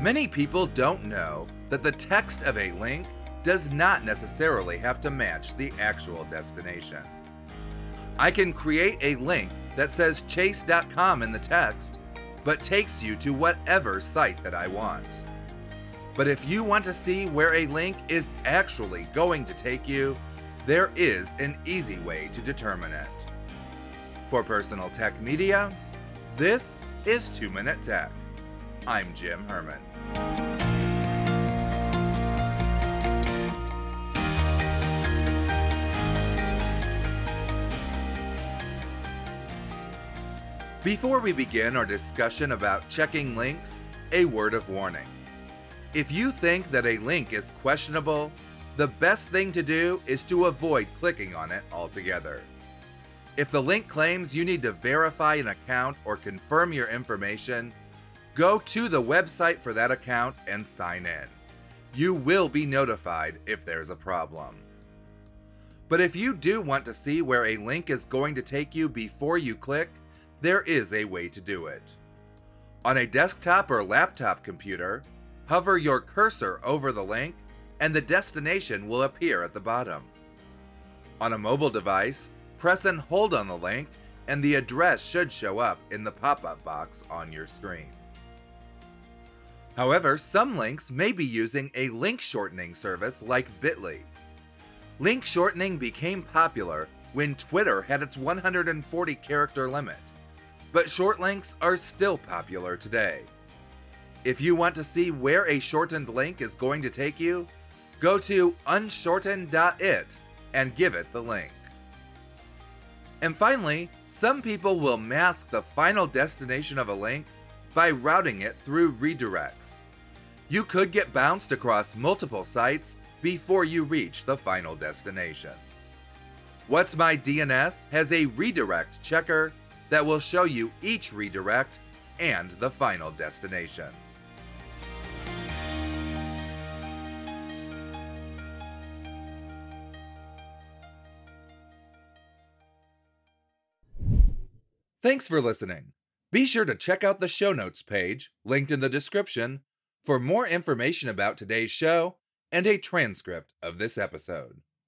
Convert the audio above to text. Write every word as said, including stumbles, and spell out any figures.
Many people don't know that the text of a link does not necessarily have to match the actual destination. I can create a link that says chase dot com in the text, but takes you to whatever site that I want. But if you want to see where a link is actually going to take you, there is an easy way to determine it. For Personal Tech Media, this is Two Minute Tech. I'm Jim Herman. Before we begin our discussion about checking links, a word of warning. If you think that a link is questionable, the best thing to do is to avoid clicking on it altogether. If the link claims you need to verify an account or confirm your information, go to the website for that account and sign in. You will be notified if there's a problem. But if you do want to see where a link is going to take you before you click, there is a way to do it. On a desktop or laptop computer, hover your cursor over the link and the destination will appear at the bottom. On a mobile device, press and hold on the link and the address should show up in the pop-up box on your screen. However, some links may be using a link shortening service like Bitly. Link shortening became popular when Twitter had its one hundred forty character limit. But short links are still popular today. If you want to see where a shortened link is going to take you, go to unshorten dot it and give it the link. And finally, some people will mask the final destination of a link by routing it through redirects. You could get bounced across multiple sites before you reach the final destination. What's My D N S has a redirect checker that will show you each redirect and the final destination. Thanks for listening. Be sure to check out the show notes page, linked in the description, for more information about today's show and a transcript of this episode.